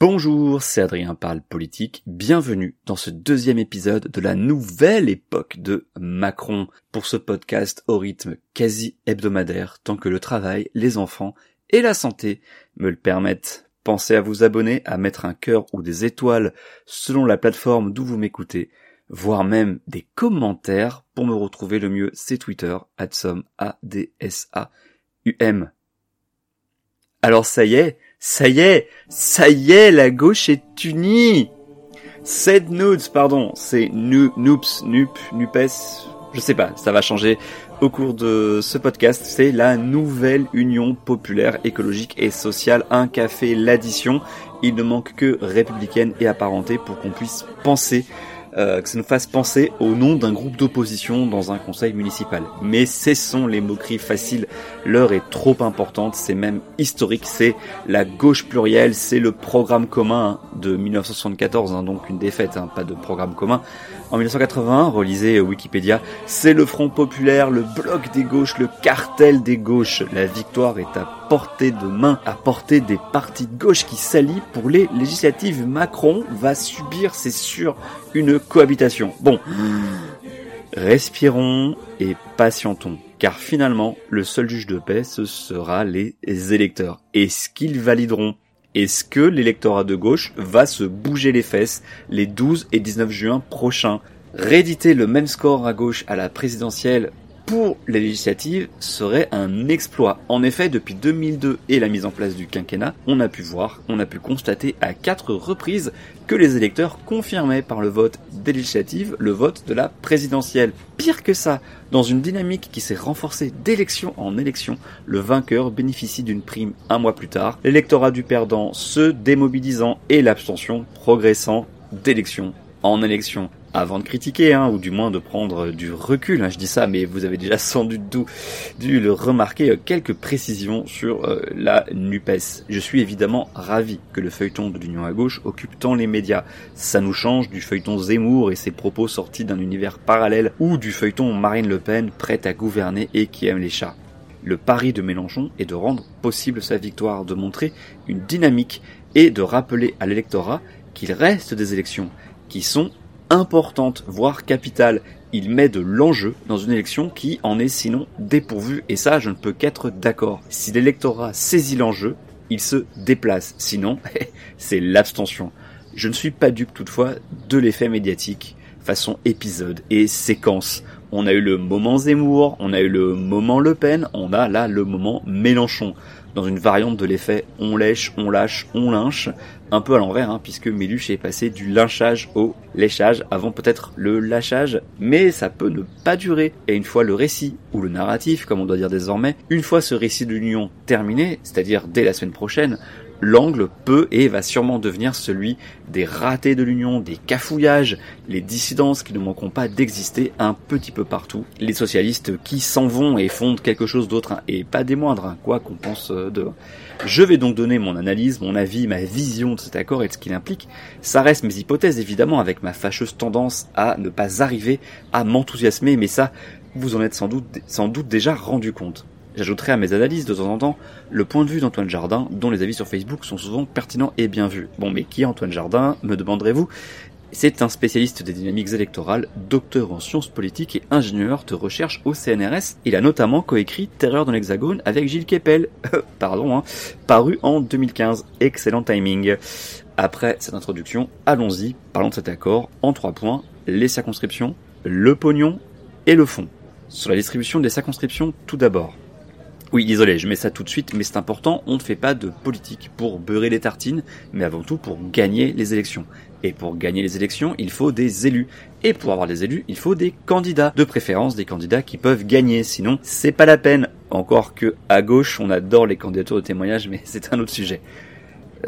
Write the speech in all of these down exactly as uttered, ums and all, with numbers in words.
Bonjour, c'est Adrien Parle-Politique, bienvenue dans ce deuxième épisode de la nouvelle époque de Macron pour ce podcast au rythme quasi hebdomadaire tant que le travail, les enfants et la santé me le permettent. Pensez à vous abonner, à mettre un cœur ou des étoiles selon la plateforme d'où vous m'écoutez, voire même des commentaires pour me retrouver le mieux, c'est Twitter, at som a d s a u m. Alors ça y est, ça y est, ça y est, la gauche est unie. Cette NUPES, pardon, c'est nu, NUPES, NUP, NUPES, je sais pas, ça va changer au cours de ce podcast. C'est la nouvelle union populaire, écologique et sociale. Un café, l'addition. Il ne manque que républicaine et apparentée pour qu'on puisse penser, euh, que ça nous fasse penser au nom d'un groupe d'opposition dans un conseil municipal. Mais cessons les moqueries faciles. L'heure est trop importante, c'est même historique, c'est la gauche plurielle, c'est le programme commun de dix-neuf cent soixante-quatorze, hein, donc une défaite, hein, pas de programme commun. En dix-neuf cent quatre-vingt-un, relisez Wikipédia, c'est le Front populaire, le bloc des gauches, le cartel des gauches. La victoire est à portée de main, à portée des partis de gauche qui s'allient pour les législatives. Macron va subir, c'est sûr, une cohabitation. Bon, respirons et patientons. Car finalement, le seul juge de paix, ce sera les électeurs. Est-ce qu'ils valideront ? Est-ce que l'électorat de gauche va se bouger les fesses les douze et dix-neuf juin prochains ? Rééditer le même score à gauche à la présidentielle pour les législatives serait un exploit. En effet, depuis deux mille deux et la mise en place du quinquennat, on a pu voir, on a pu constater à quatre reprises que les électeurs confirmaient par le vote des législatives le vote de la présidentielle. Pire que ça, dans une dynamique qui s'est renforcée d'élection en élection, le vainqueur bénéficie d'une prime un mois plus tard, l'électorat du perdant se démobilisant et l'abstention progressant d'élection en élection. Avant de critiquer, hein, ou du moins de prendre du recul, hein, je dis ça, mais vous avez déjà sans doute dû le remarquer, quelques précisions sur euh, la NUPES. Je suis évidemment ravi que le feuilleton de l'Union à gauche occupe tant les médias. Ça nous change du feuilleton Zemmour et ses propos sortis d'un univers parallèle, ou du feuilleton Marine Le Pen prête à gouverner et qui aime les chats. Le pari de Mélenchon est de rendre possible sa victoire, de montrer une dynamique et de rappeler à l'électorat qu'il reste des élections qui sont importante, voire capitale. Il met de l'enjeu dans une élection qui en est sinon dépourvue, et ça, je ne peux qu'être d'accord. Si l'électorat saisit l'enjeu, il se déplace. Sinon, c'est l'abstention. Je ne suis pas dupe toutefois de l'effet médiatique, façon épisode et séquence. On a eu le moment Zemmour, on a eu le moment Le Pen, on a là le moment Mélenchon. Dans une variante de l'effet on lèche, on lâche, on lynche, un peu à l'envers, hein, puisque Méluche est passé du lynchage au léchage, avant peut-être le lâchage, mais ça peut ne pas durer. Et une fois le récit, ou le narratif, comme on doit dire désormais, une fois ce récit de l'union terminé, c'est-à-dire dès la semaine prochaine, l'angle peut et va sûrement devenir celui des ratés de l'union, des cafouillages, les dissidences qui ne manqueront pas d'exister un petit peu partout, les socialistes qui s'en vont et fondent quelque chose d'autre, hein, et pas des moindres, hein, quoi qu'on pense d'eux. Je vais donc donner mon analyse, mon avis, ma vision de cet accord et de ce qu'il implique. Ça reste mes hypothèses, évidemment, avec ma fâcheuse tendance à ne pas arriver à m'enthousiasmer, mais ça, vous en êtes sans doute, sans doute déjà rendu compte. J'ajouterai à mes analyses de temps en temps le point de vue d'Antoine Jardin, dont les avis sur Facebook sont souvent pertinents et bien vus. Bon, mais qui est Antoine Jardin, me demanderez-vous ? C'est un spécialiste des dynamiques électorales, docteur en sciences politiques et ingénieur de recherche au C N R S. Il a notamment coécrit Terreur dans l'hexagone avec Gilles Kepel, pardon, hein, paru en deux mille quinze. Excellent timing. Après cette introduction, allons-y, parlons de cet accord en trois points, les circonscriptions, le pognon et le fond. Sur la distribution des circonscriptions, tout d'abord. Oui, désolé, je mets ça tout de suite, mais c'est important, on ne fait pas de politique pour beurrer les tartines, mais avant tout pour gagner les élections. Et pour gagner les élections, il faut des élus. Et pour avoir des élus, il faut des candidats. De préférence, des candidats qui peuvent gagner, sinon c'est pas la peine. Encore que, à gauche, on adore les candidatures de témoignage, mais c'est un autre sujet.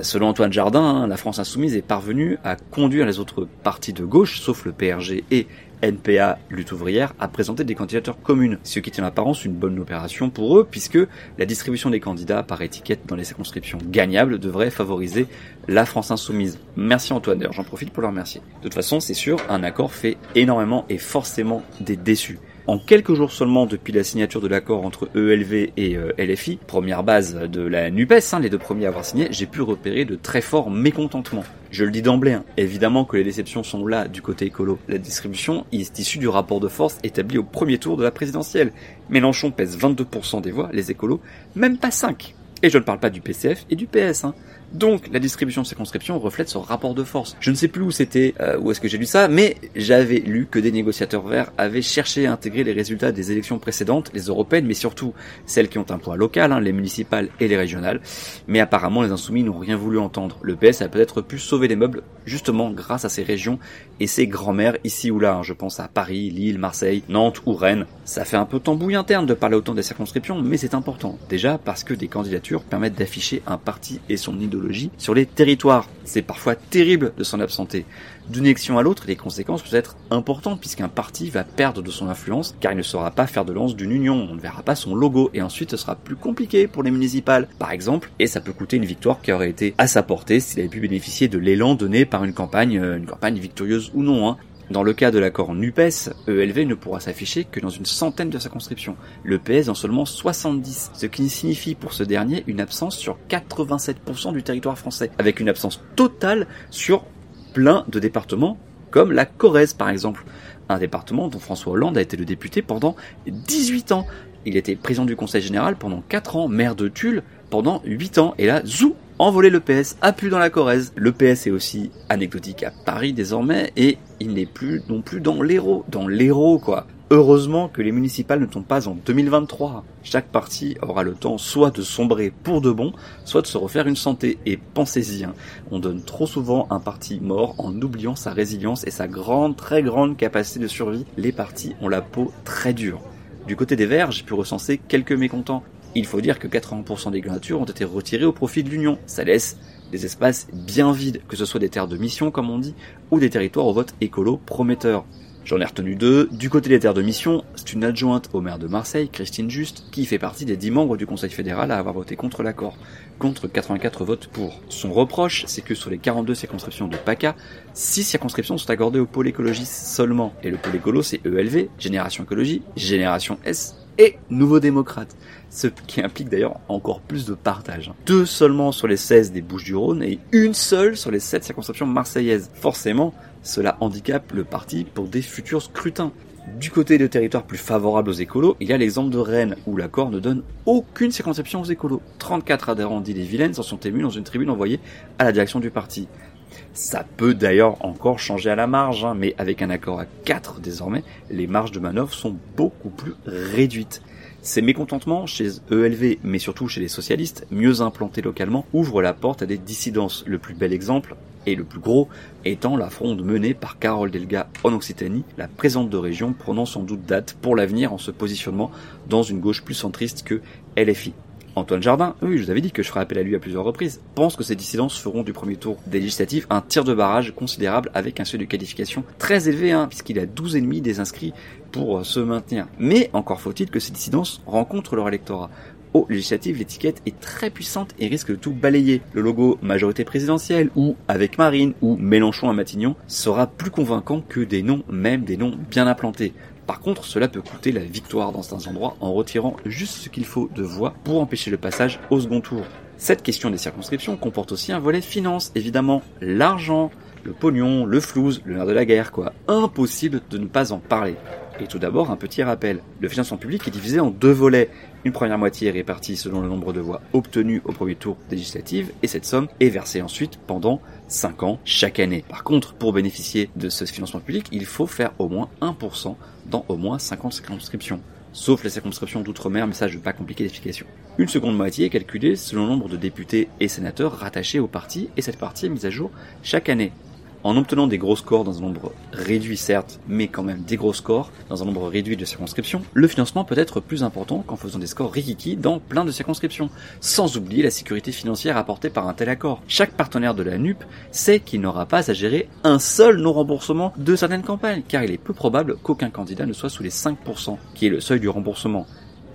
Selon Antoine Jardin, la France insoumise est parvenue à conduire les autres partis de gauche, sauf le P R G et N P A Lutte Ouvrière, à présenter des candidatures communes, ce qui est en apparence une bonne opération pour eux, puisque la distribution des candidats par étiquette dans les circonscriptions gagnables devrait favoriser la France insoumise. Merci Antoine, d'ailleurs j'en profite pour le remercier. De toute façon, c'est sûr, un accord fait énormément et forcément des déçus. En quelques jours seulement depuis la signature de l'accord entre E L V et L F I, première base de la NUPES, hein, les deux premiers à avoir signé, j'ai pu repérer de très forts mécontentements. Je le dis d'emblée, hein, évidemment que les déceptions sont là du côté écolo. La distribution est issue du rapport de force établi au premier tour de la présidentielle. Mélenchon pèse vingt-deux pour cent des voix, les écolos, même pas cinq. Et je ne parle pas du P C F et du P S, hein. Donc, la distribution de circonscriptions reflète ce rapport de force. Je ne sais plus où c'était, euh, où est-ce que j'ai lu ça, mais j'avais lu que des négociateurs verts avaient cherché à intégrer les résultats des élections précédentes, les européennes, mais surtout celles qui ont un poids local, hein, les municipales et les régionales. Mais apparemment, les insoumis n'ont rien voulu entendre. Le P S a peut-être pu sauver les meubles, justement grâce à ses régions et ses grands-mères ici ou là. Hein. Je pense à Paris, Lille, Marseille, Nantes ou Rennes. Ça fait un peu tambouille interne de parler autant des circonscriptions, mais c'est important. Déjà parce que des candidatures permettent d'afficher un parti et son idole sur les territoires. C'est parfois terrible de s'en absenter. D'une élection à l'autre, les conséquences peuvent être importantes puisqu'un parti va perdre de son influence car il ne saura pas faire de lance d'une union, on ne verra pas son logo et ensuite ce sera plus compliqué pour les municipales par exemple et ça peut coûter une victoire qui aurait été à sa portée s'il avait pu bénéficier de l'élan donné par une campagne, une campagne victorieuse ou non. Hein. Dans le cas de l'accord NUPES, E L V ne pourra s'afficher que dans une centaine de circonscriptions, le P S dans seulement soixante-dix, ce qui signifie pour ce dernier une absence sur quatre-vingt-sept pour cent du territoire français, avec une absence totale sur plein de départements, comme la Corrèze par exemple, un département dont François Hollande a été le député pendant dix-huit ans. Il était président du Conseil Général pendant quatre ans, maire de Tulle pendant huit ans, et là, zou, envolé le P S, a plu dans la Corrèze. Le P S est aussi anecdotique à Paris désormais, et il n'est plus non plus dans l'Hérault. Dans l'Hérault, quoi. Heureusement que les municipales ne tombent pas en deux mille vingt-trois. Chaque parti aura le temps soit de sombrer pour de bon, soit de se refaire une santé. Et pensez-y, hein, on donne trop souvent un parti mort en oubliant sa résilience et sa grande, très grande capacité de survie. Les partis ont la peau très dure. Du côté des Verts, j'ai pu recenser quelques mécontents. Il faut dire que quatre-vingts pour cent des candidatures ont été retirées au profit de l'Union. Ça laisse des espaces bien vides, que ce soit des terres de mission, comme on dit, ou des territoires au vote écolo prometteur. J'en ai retenu deux. Du côté des terres de mission, c'est une adjointe au maire de Marseille, Christine Juste, qui fait partie des dix membres du Conseil fédéral à avoir voté contre l'accord, contre quatre-vingt-quatre votes pour. Son reproche, c'est que sur les quarante-deux circonscriptions de PACA, six circonscriptions sont accordées au pôle écologiste seulement. Et le pôle écolo, c'est E L V, Génération Ecologie, Génération S et Nouveaux Démocrates, ce qui implique d'ailleurs encore plus de partage. Deux seulement sur les seize des Bouches-du-Rhône et une seule sur les sept circonscriptions marseillaises. Forcément, cela handicape le parti pour des futurs scrutins. Du côté des territoires plus favorables aux écolos, il y a l'exemple de Rennes, où l'accord ne donne aucune circonscription aux écolos. trente-quatre adhérents d'Ille-et-Vilaine s'en sont émus dans une tribune envoyée à la direction du parti. Ça peut d'ailleurs encore changer à la marge, hein, mais avec un accord à quatre désormais, les marges de manœuvre sont beaucoup plus réduites. Ces mécontentements chez E L V, mais surtout chez les socialistes, mieux implantés localement, ouvrent la porte à des dissidences. Le plus bel exemple, et le plus gros, étant la fronde menée par Carole Delga en Occitanie, la présidente de région prenant sans doute date pour l'avenir en se positionnement dans une gauche plus centriste que L F I. Antoine Jardin, oui, je vous avais dit que je ferais appel à lui à plusieurs reprises, pense que ces dissidences feront du premier tour des législatives un tir de barrage considérable avec un seuil de qualification très élevé, hein, puisqu'il a douze virgule cinq des inscrits pour se maintenir. Mais encore faut-il que ces dissidences rencontrent leur électorat. Aux législatives, l'étiquette est très puissante et risque de tout balayer. Le logo majorité présidentielle ou avec Marine ou Mélenchon à Matignon sera plus convaincant que des noms, même des noms bien implantés. Par contre, cela peut coûter la victoire dans certains endroits en retirant juste ce qu'il faut de voix pour empêcher le passage au second tour. Cette question des circonscriptions comporte aussi un volet finance, évidemment. L'argent, le pognon, le flouze, le nerf de la guerre, quoi. Impossible de ne pas en parler. Et tout d'abord, un petit rappel. Le financement public est divisé en deux volets. Une première moitié est répartie selon le nombre de voix obtenues au premier tour législative et cette somme est versée ensuite pendant cinq ans chaque année. Par contre, pour bénéficier de ce financement public, il faut faire au moins un pour cent dans au moins cinquante circonscriptions. Sauf les circonscriptions d'outre-mer, mais ça je ne vais pas compliquer l'explication. Une seconde moitié est calculée selon le nombre de députés et sénateurs rattachés au parti et cette partie est mise à jour chaque année. en obtenant des gros scores dans un nombre réduit certes, mais quand même des gros scores dans un nombre réduit de circonscriptions, le financement peut être plus important qu'en faisant des scores rikiki dans plein de circonscriptions, sans oublier la sécurité financière apportée par un tel accord. Chaque partenaire de la NUP sait qu'il n'aura pas à gérer un seul non-remboursement de certaines campagnes, car il est peu probable qu'aucun candidat ne soit sous les cinq pour cent, qui est le seuil du remboursement.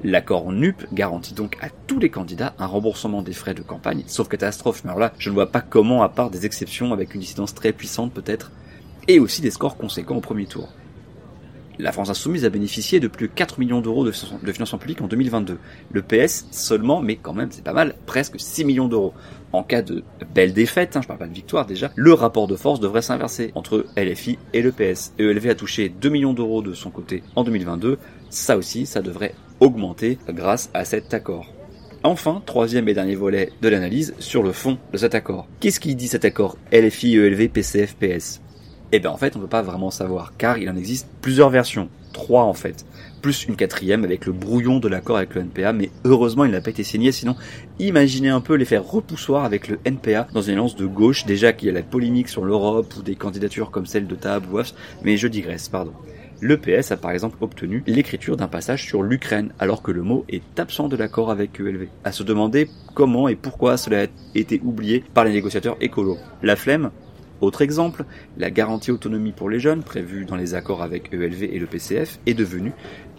L'accord NUP garantit donc à tous les candidats un remboursement des frais de campagne, sauf catastrophe. Mais alors là, je ne vois pas comment, à part des exceptions avec une dissidence très puissante peut-être, et aussi des scores conséquents au premier tour. La France insoumise a bénéficié de plus de quatre millions d'euros de financement public en deux mille vingt-deux. Le P S seulement, mais quand même c'est pas mal, presque six millions d'euros. En cas de belle défaite, hein, je parle pas de victoire déjà, le rapport de force devrait s'inverser entre L F I et le P S. E L V a touché deux millions d'euros de son côté en deux mille vingt-deux, ça aussi, ça devrait augmenter grâce à cet accord. Enfin, troisième et dernier volet de l'analyse sur le fond de cet accord. Qu'est-ce qui dit cet accord L F I, E L V, P C F, P S ? Eh ben en fait, on ne peut pas vraiment savoir, car il en existe plusieurs versions, trois en fait, plus une quatrième avec le brouillon de l'accord avec le N P A, mais heureusement il n'a pas été signé, sinon imaginez un peu les faire repoussoir avec le N P A dans une alliance de gauche, déjà qu'il y a la polémique sur l'Europe ou des candidatures comme celle de Table ou A F S, mais je digresse, pardon. Le P S a par exemple obtenu l'écriture d'un passage sur l'Ukraine, alors que le mot est absent de l'accord avec E L V. À se demander comment et pourquoi cela a été oublié par les négociateurs écolos. La flemme ? Autre exemple, la garantie autonomie pour les jeunes, prévue dans les accords avec E L V et le P C F, est devenue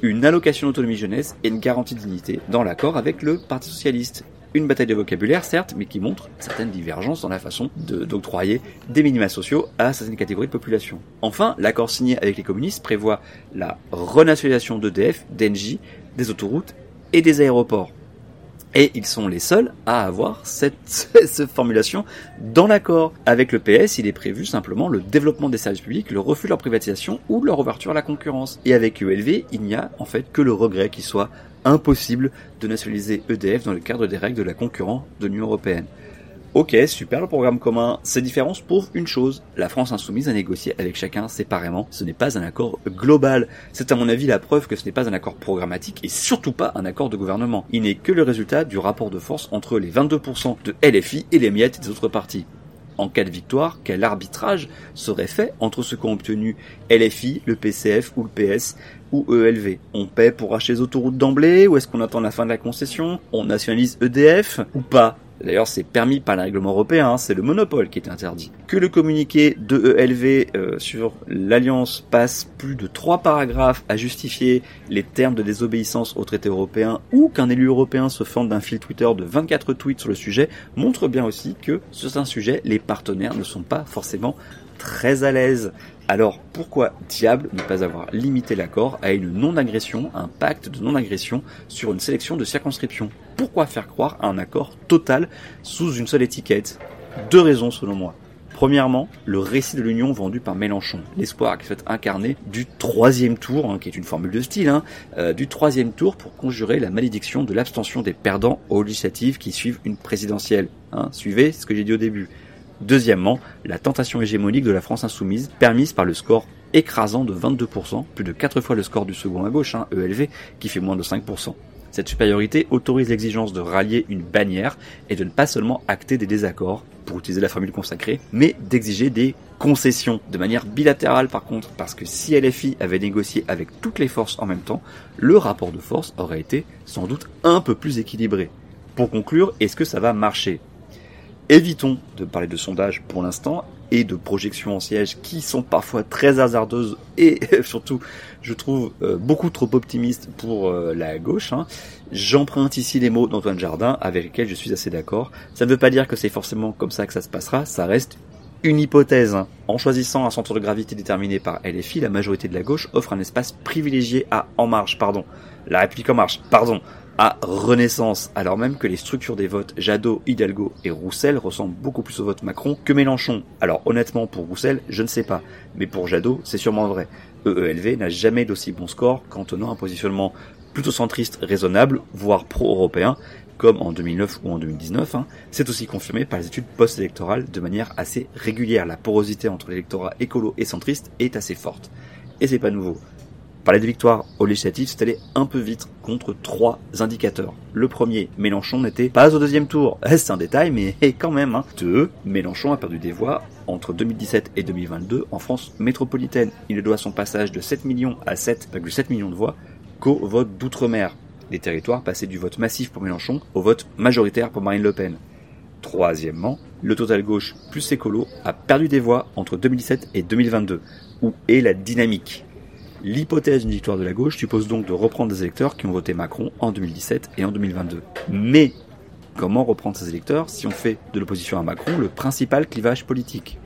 une allocation autonomie jeunesse et une garantie dignité dans l'accord avec le Parti Socialiste. Une bataille de vocabulaire, certes, mais qui montre certaines divergences dans la façon de, d'octroyer des minima sociaux à certaines catégories de population. Enfin, l'accord signé avec les communistes prévoit la renationalisation d'E D F, d'Engie, des autoroutes et des aéroports. Et ils sont les seuls à avoir cette, cette formulation dans l'accord. Avec le P S, il est prévu simplement le développement des services publics, le refus de leur privatisation ou de leur ouverture à la concurrence. Et avec E L V, il n'y a en fait que le regret qu'il soit impossible de nationaliser E D F dans le cadre des règles de la concurrence de l'Union Européenne. Ok, super le programme commun. Ces différences prouvent une chose, la France insoumise a négocié avec chacun séparément. Ce n'est pas un accord global. C'est à mon avis la preuve que ce n'est pas un accord programmatique et surtout pas un accord de gouvernement. Il n'est que le résultat du rapport de force entre les vingt-deux pour cent de L F I et les miettes des autres partis. En cas de victoire, quel arbitrage serait fait entre ce qu'ont obtenu L F I, le P C F ou le P S ou E L V ? On paie pour acheter les autoroutes d'emblée ou est-ce qu'on attend la fin de la concession ? On nationalise E D F ou pas ? D'ailleurs, c'est permis par le règlement européen, hein, c'est le monopole qui est interdit. Que le communiqué de E L V euh, sur l'Alliance passe plus de trois paragraphes à justifier les termes de désobéissance au traité européen ou qu'un élu européen se fende d'un fil Twitter de vingt-quatre tweets sur le sujet montre bien aussi que, sur un sujet, les partenaires ne sont pas forcément très à l'aise. Alors, pourquoi diable ne pas avoir limité l'accord à une non-agression, un pacte de non-agression sur une sélection de circonscriptions ? Pourquoi faire croire à un accord total sous une seule étiquette ? Deux raisons selon moi. Premièrement, le récit de l'union vendu par Mélenchon, l'espoir qui souhaite incarner du troisième tour, hein, qui est une formule de style, hein, euh, du troisième tour pour conjurer la malédiction de l'abstention des perdants aux législatives qui suivent une présidentielle. Hein. Suivez ce que j'ai dit au début. Deuxièmement, la tentation hégémonique de la France insoumise, permise par le score écrasant de vingt-deux pour cent, plus de quatre fois le score du second à gauche, hein, E L V, qui fait moins de cinq pour cent. Cette supériorité autorise l'exigence de rallier une bannière et de ne pas seulement acter des désaccords, pour utiliser la formule consacrée, mais d'exiger des concessions, de manière bilatérale par contre, parce que si L F I avait négocié avec toutes les forces en même temps, le rapport de force aurait été sans doute un peu plus équilibré. Pour conclure, est-ce que ça va marcher ? Évitons de parler de sondages pour l'instant et de projections en siège qui sont parfois très hasardeuses et surtout, je trouve, euh, beaucoup trop optimistes pour euh, la gauche. Hein. J'emprunte ici les mots d'Antoine Jardin avec lesquels je suis assez d'accord. Ça ne veut pas dire que c'est forcément comme ça que ça se passera, ça reste une hypothèse. En choisissant un centre de gravité déterminé par L F I, la majorité de la gauche offre un espace privilégié à En Marche, pardon, la République En Marche, pardon, à Renaissance, alors même que les structures des votes Jadot, Hidalgo et Roussel ressemblent beaucoup plus au vote Macron que Mélenchon. Alors honnêtement, pour Roussel, je ne sais pas, mais pour Jadot, c'est sûrement vrai. E E L V n'a jamais d'aussi bon score qu'en tenant un positionnement plutôt centriste raisonnable, voire pro-européen, comme en deux mille neuf ou en deux mille dix-neuf, hein. C'est aussi confirmé par les études post-électorales de manière assez régulière. La porosité entre l'électorat écolo et centriste est assez forte. Et c'est pas nouveau. parler de victoire aux législatives, c'est allé un peu vite contre trois indicateurs. Le premier, Mélenchon n'était pas au deuxième tour. C'est un détail, mais quand même. Hein. Deux, Mélenchon a perdu des voix entre deux mille dix-sept et deux mille vingt-deux en France métropolitaine. Il doit son passage de sept millions à sept virgule sept millions de voix qu'au vote d'outre-mer. Les territoires passaient du vote massif pour Mélenchon au vote majoritaire pour Marine Le Pen. Troisièmement, le total gauche plus écolo a perdu des voix entre deux mille dix-sept et deux mille vingt-deux. Où est la dynamique ? L'hypothèse d'une victoire de la gauche suppose donc de reprendre des électeurs qui ont voté Macron en deux mille dix-sept et en deux mille vingt-deux. Mais comment reprendre ces électeurs si on fait de l'opposition à Macron le principal clivage politique ?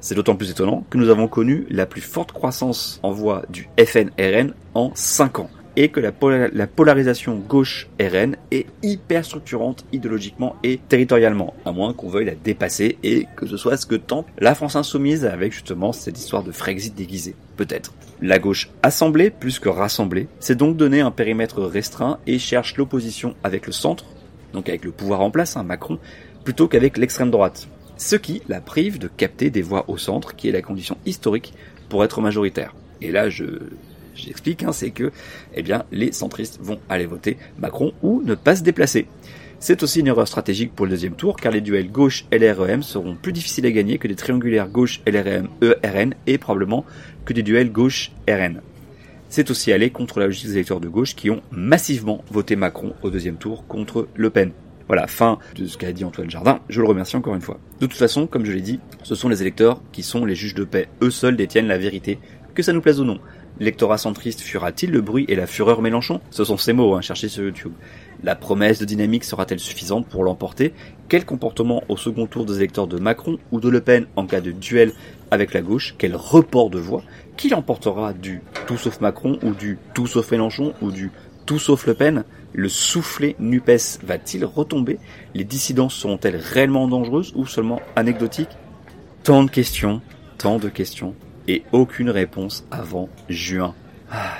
C'est d'autant plus étonnant que nous avons connu la plus forte croissance en voix du F N R N en cinq ans. Et que la, pola- la polarisation gauche-R N est hyper structurante idéologiquement et territorialement, à moins qu'on veuille la dépasser et que ce soit ce que tente la France insoumise avec justement cette histoire de Frexit déguisé, peut-être. La gauche assemblée plus que rassemblée s'est donc donné un périmètre restreint et cherche l'opposition avec le centre, donc avec le pouvoir en place, hein, Macron, plutôt qu'avec l'extrême droite. Ce qui la prive de capter des voix au centre, qui est la condition historique pour être majoritaire. Et là, je... J'explique, hein, c'est que eh bien, les centristes vont aller voter Macron ou ne pas se déplacer. C'est aussi une erreur stratégique pour le deuxième tour, car les duels gauche-L R E M seront plus difficiles à gagner que des triangulaires gauche-L R E M E R N et probablement que des duels gauche-R N. C'est aussi aller contre la logique des électeurs de gauche qui ont massivement voté Macron au deuxième tour contre Le Pen. Voilà, fin de ce qu'a dit Antoine Jardin, je le remercie encore une fois. De toute façon, comme je l'ai dit, ce sont les électeurs qui sont les juges de paix. Eux seuls détiennent la vérité, que ça nous plaise ou non. L'électorat centriste fera-t-il le bruit et la fureur Mélenchon ? Ce sont ces mots, hein, cherchez sur YouTube. La promesse de dynamique sera-t-elle suffisante pour l'emporter ? Quel comportement au second tour des électeurs de Macron ou de Le Pen en cas de duel avec la gauche ? Quel report de voix ? Qui l'emportera du tout sauf Macron ou du tout sauf Mélenchon ou du tout sauf Le Pen ? Le soufflet NUPES va-t-il retomber ? Les dissidences seront-elles réellement dangereuses ou seulement anecdotiques ? Tant de questions, tant de questions. Et aucune réponse avant juin. Ah.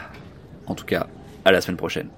En tout cas, à la semaine prochaine.